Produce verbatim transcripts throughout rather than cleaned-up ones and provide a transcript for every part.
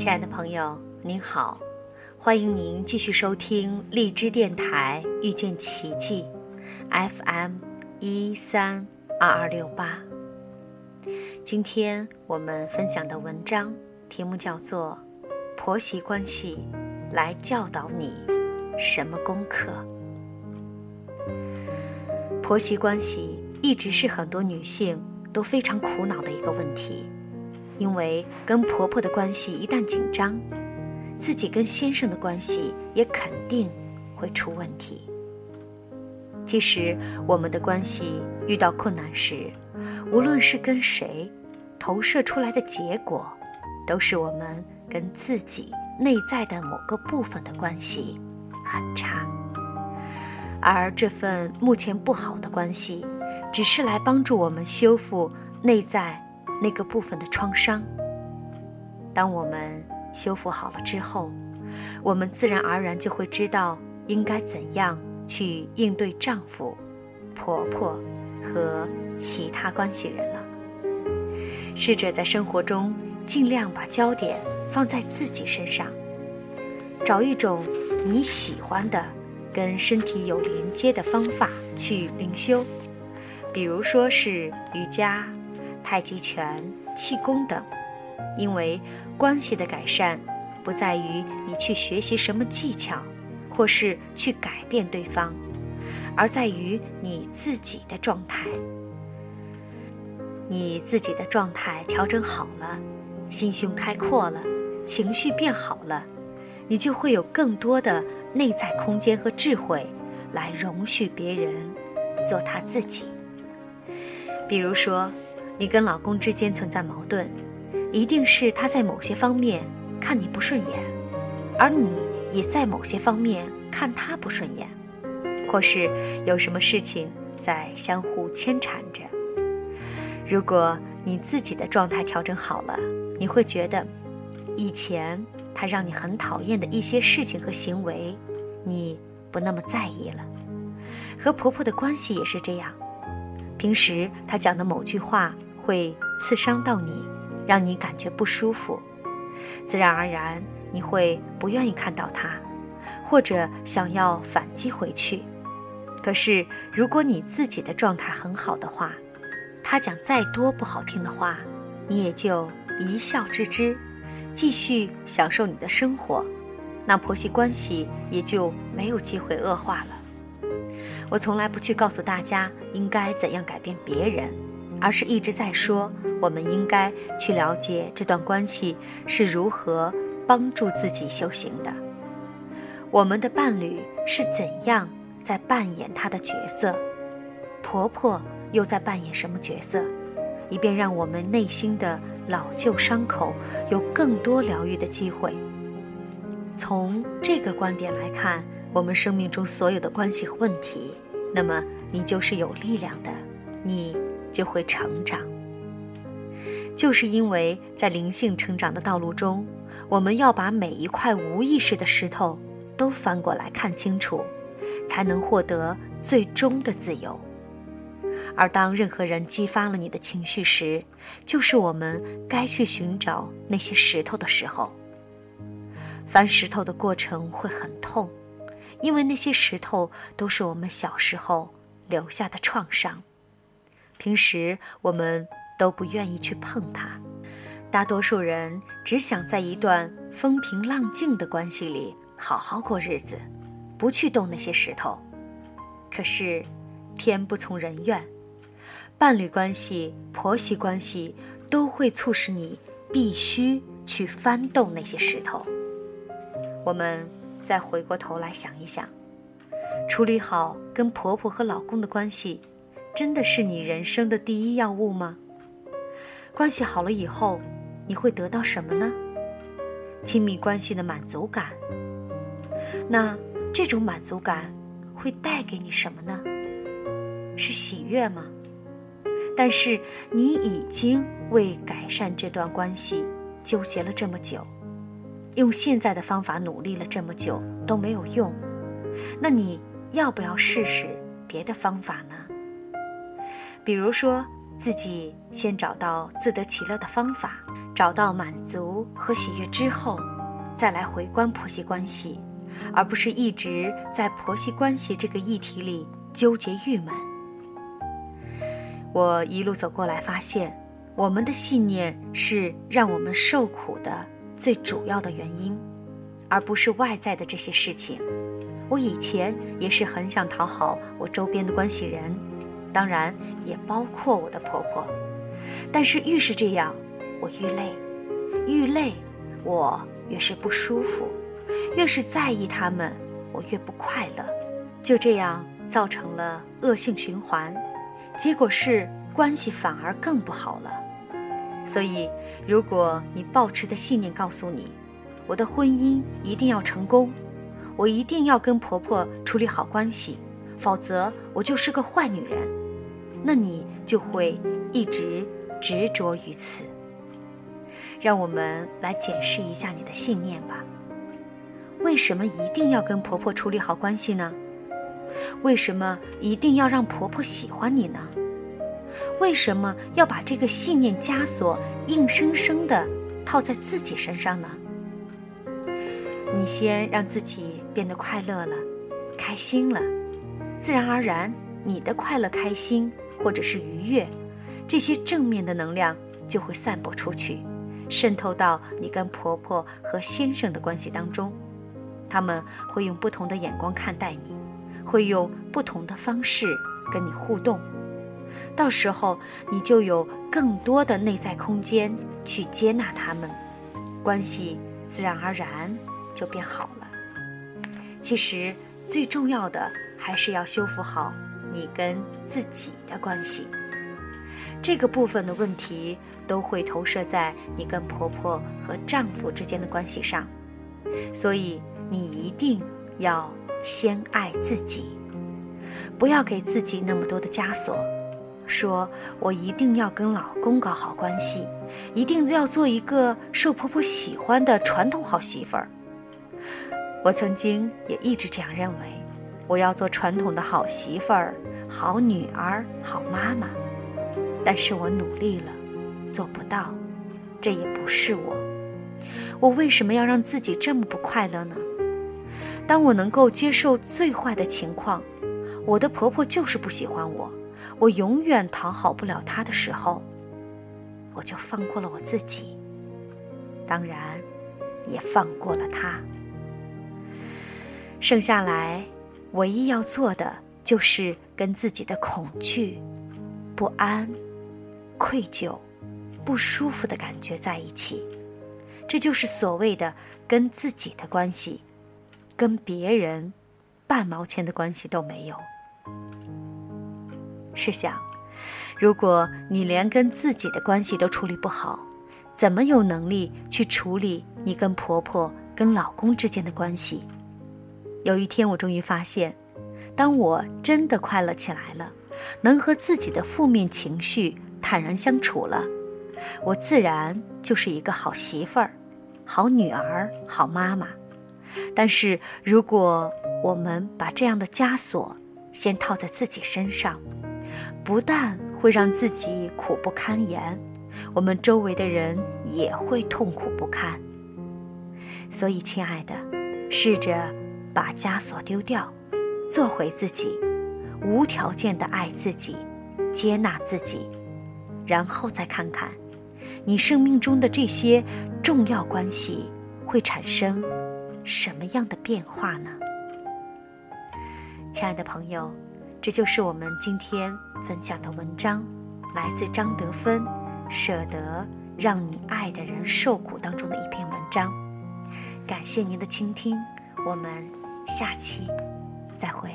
亲爱的朋友，您好，欢迎您继续收听荔枝电台遇见奇迹 F M 一三二二六八。今天我们分享的文章题目叫做《婆媳关系来教导你什么功课》。婆媳关系一直是很多女性都非常苦恼的一个问题，因为跟婆婆的关系一旦紧张，自己跟先生的关系也肯定会出问题。其实我们的关系遇到困难时，无论是跟谁，投射出来的结果都是我们跟自己内在的某个部分的关系很差，而这份目前不好的关系只是来帮助我们修复内在那个部分的创伤。当我们修复好了之后，我们自然而然就会知道应该怎样去应对丈夫、婆婆和其他关系人了。试着在生活中尽量把焦点放在自己身上，找一种你喜欢的跟身体有连接的方法去灵修，比如说是瑜伽、太极拳、气功等。因为关系的改善不在于你去学习什么技巧或是去改变对方，而在于你自己的状态。你自己的状态调整好了，心胸开阔了，情绪变好了，你就会有更多的内在空间和智慧来容许别人做他自己。比如说你跟老公之间存在矛盾，一定是他在某些方面看你不顺眼，而你也在某些方面看他不顺眼，或是有什么事情在相互牵缠着。如果你自己的状态调整好了，你会觉得以前他让你很讨厌的一些事情和行为，你不那么在意了。和婆婆的关系也是这样，平时她讲的某句话会刺伤到你，让你感觉不舒服，自然而然你会不愿意看到她，或者想要反击回去。可是如果你自己的状态很好的话，她讲再多不好听的话，你也就一笑置之，继续享受你的生活，那婆媳关系也就没有机会恶化了。我从来不去告诉大家应该怎样改变别人，而是一直在说我们应该去了解这段关系是如何帮助自己修行的，我们的伴侣是怎样在扮演他的角色，婆婆又在扮演什么角色，以便让我们内心的老旧伤口有更多疗愈的机会。从这个观点来看我们生命中所有的关系和问题，那么你就是有力量的，你就会成长。就是因为在灵性成长的道路中，我们要把每一块无意识的石头都翻过来看清楚，才能获得最终的自由。而当任何人激发了你的情绪时，就是我们该去寻找那些石头的时候。翻石头的过程会很痛，因为那些石头都是我们小时候留下的创伤，平时我们都不愿意去碰它。大多数人只想在一段风平浪静的关系里好好过日子，不去动那些石头。可是天不从人愿，伴侣关系、婆媳关系都会促使你必须去翻动那些石头。我们再回过头来想一想，处理好跟婆婆和老公的关系，真的是你人生的第一要务吗？关系好了以后，你会得到什么呢？亲密关系的满足感。那这种满足感会带给你什么呢？是喜悦吗？但是你已经为改善这段关系纠结了这么久，用现在的方法努力了这么久都没有用，那你要不要试试别的方法呢？比如说自己先找到自得其乐的方法，找到满足和喜悦之后，再来回观婆媳关系，而不是一直在婆媳关系这个议题里纠结郁闷。我一路走过来发现，我们的信念是让我们受苦的最主要的原因，而不是外在的这些事情。我以前也是很想讨好我周边的关系人，当然也包括我的婆婆，但是越是这样，我越累，越累我越是不舒服，越是在意他们，我越不快乐。就这样造成了恶性循环，结果是关系反而更不好了。所以如果你抱持的信念告诉你，我的婚姻一定要成功，我一定要跟婆婆处理好关系，否则我就是个坏女人，那你就会一直执着于此。让我们来检视一下你的信念吧。为什么一定要跟婆婆处理好关系呢？为什么一定要让婆婆喜欢你呢？为什么要把这个信念枷锁硬生生地套在自己身上呢？你先让自己变得快乐了，开心了，自然而然你的快乐开心或者是愉悦，这些正面的能量就会散播出去，渗透到你跟婆婆和先生的关系当中。他们会用不同的眼光看待你，会用不同的方式跟你互动，到时候你就有更多的内在空间去接纳他们，关系自然而然就变好了。其实最重要的还是要修复好你跟自己的关系，这个部分的问题都会投射在你跟婆婆和丈夫之间的关系上，所以你一定要先爱自己，不要给自己那么多的枷锁，说我一定要跟老公搞好关系，一定要做一个受婆婆喜欢的传统好媳妇儿。我曾经也一直这样认为，我要做传统的好媳妇儿、好女儿、好妈妈，但是我努力了，做不到，这也不是我。我为什么要让自己这么不快乐呢？当我能够接受最坏的情况，我的婆婆就是不喜欢我，我永远讨好不了她的时候，我就放过了我自己，当然也放过了她。剩下来唯一要做的就是跟自己的恐惧、不安、愧疚、不舒服的感觉在一起，这就是所谓的跟自己的关系，跟别人半毛钱的关系都没有。试想，如果你连跟自己的关系都处理不好，怎么有能力去处理你跟婆婆、跟老公之间的关系？有一天我终于发现，当我真的快乐起来了，能和自己的负面情绪坦然相处了，我自然就是一个好媳妇儿、好女儿、好妈妈。但是如果我们把这样的枷锁先套在自己身上，不但会让自己苦不堪言，我们周围的人也会痛苦不堪。所以亲爱的，试着把枷锁丢掉，做回自己，无条件的爱自己，接纳自己，然后再看看你生命中的这些重要关系会产生什么样的变化呢？亲爱的朋友，这就是我们今天分享的文章，来自张德芬《舍得让你爱的人受苦》当中的一篇文章。感谢您的倾听，我们下期再会。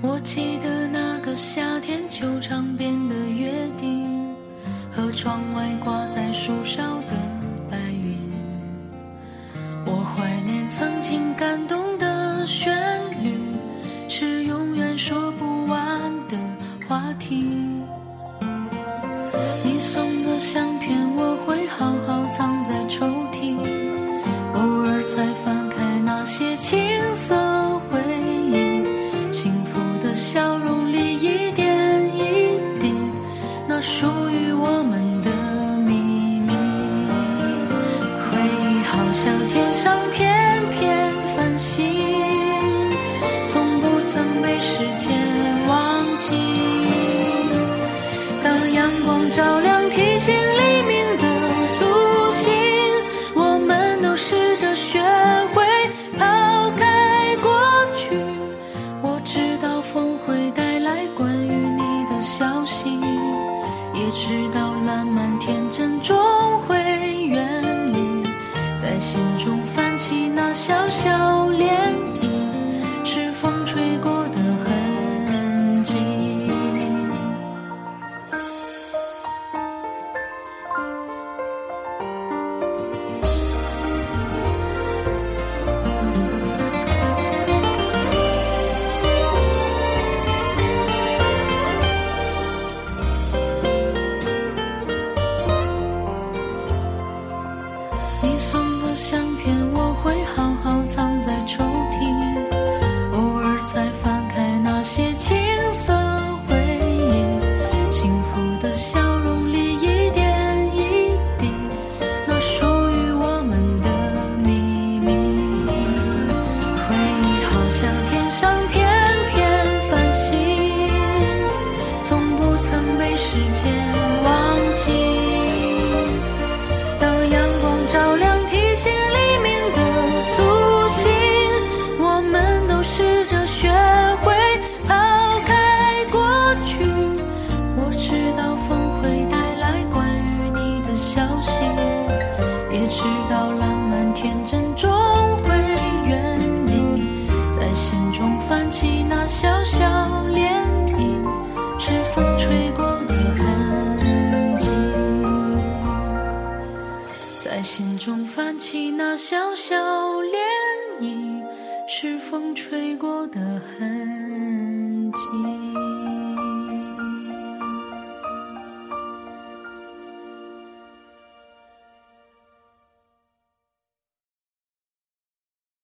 我记得那个夏天，球场边的约定和窗外挂在树梢的白云，我怀念曾经感动的旋律照亮提醒黎明的苏醒，我们都试着学会抛开过去，我知道风会带来关于你的消息，也知道烂漫天真终会远离，在心中泛起那小小涟漪，是风吹过的痕迹。那小小涟漪，是风吹过的痕迹。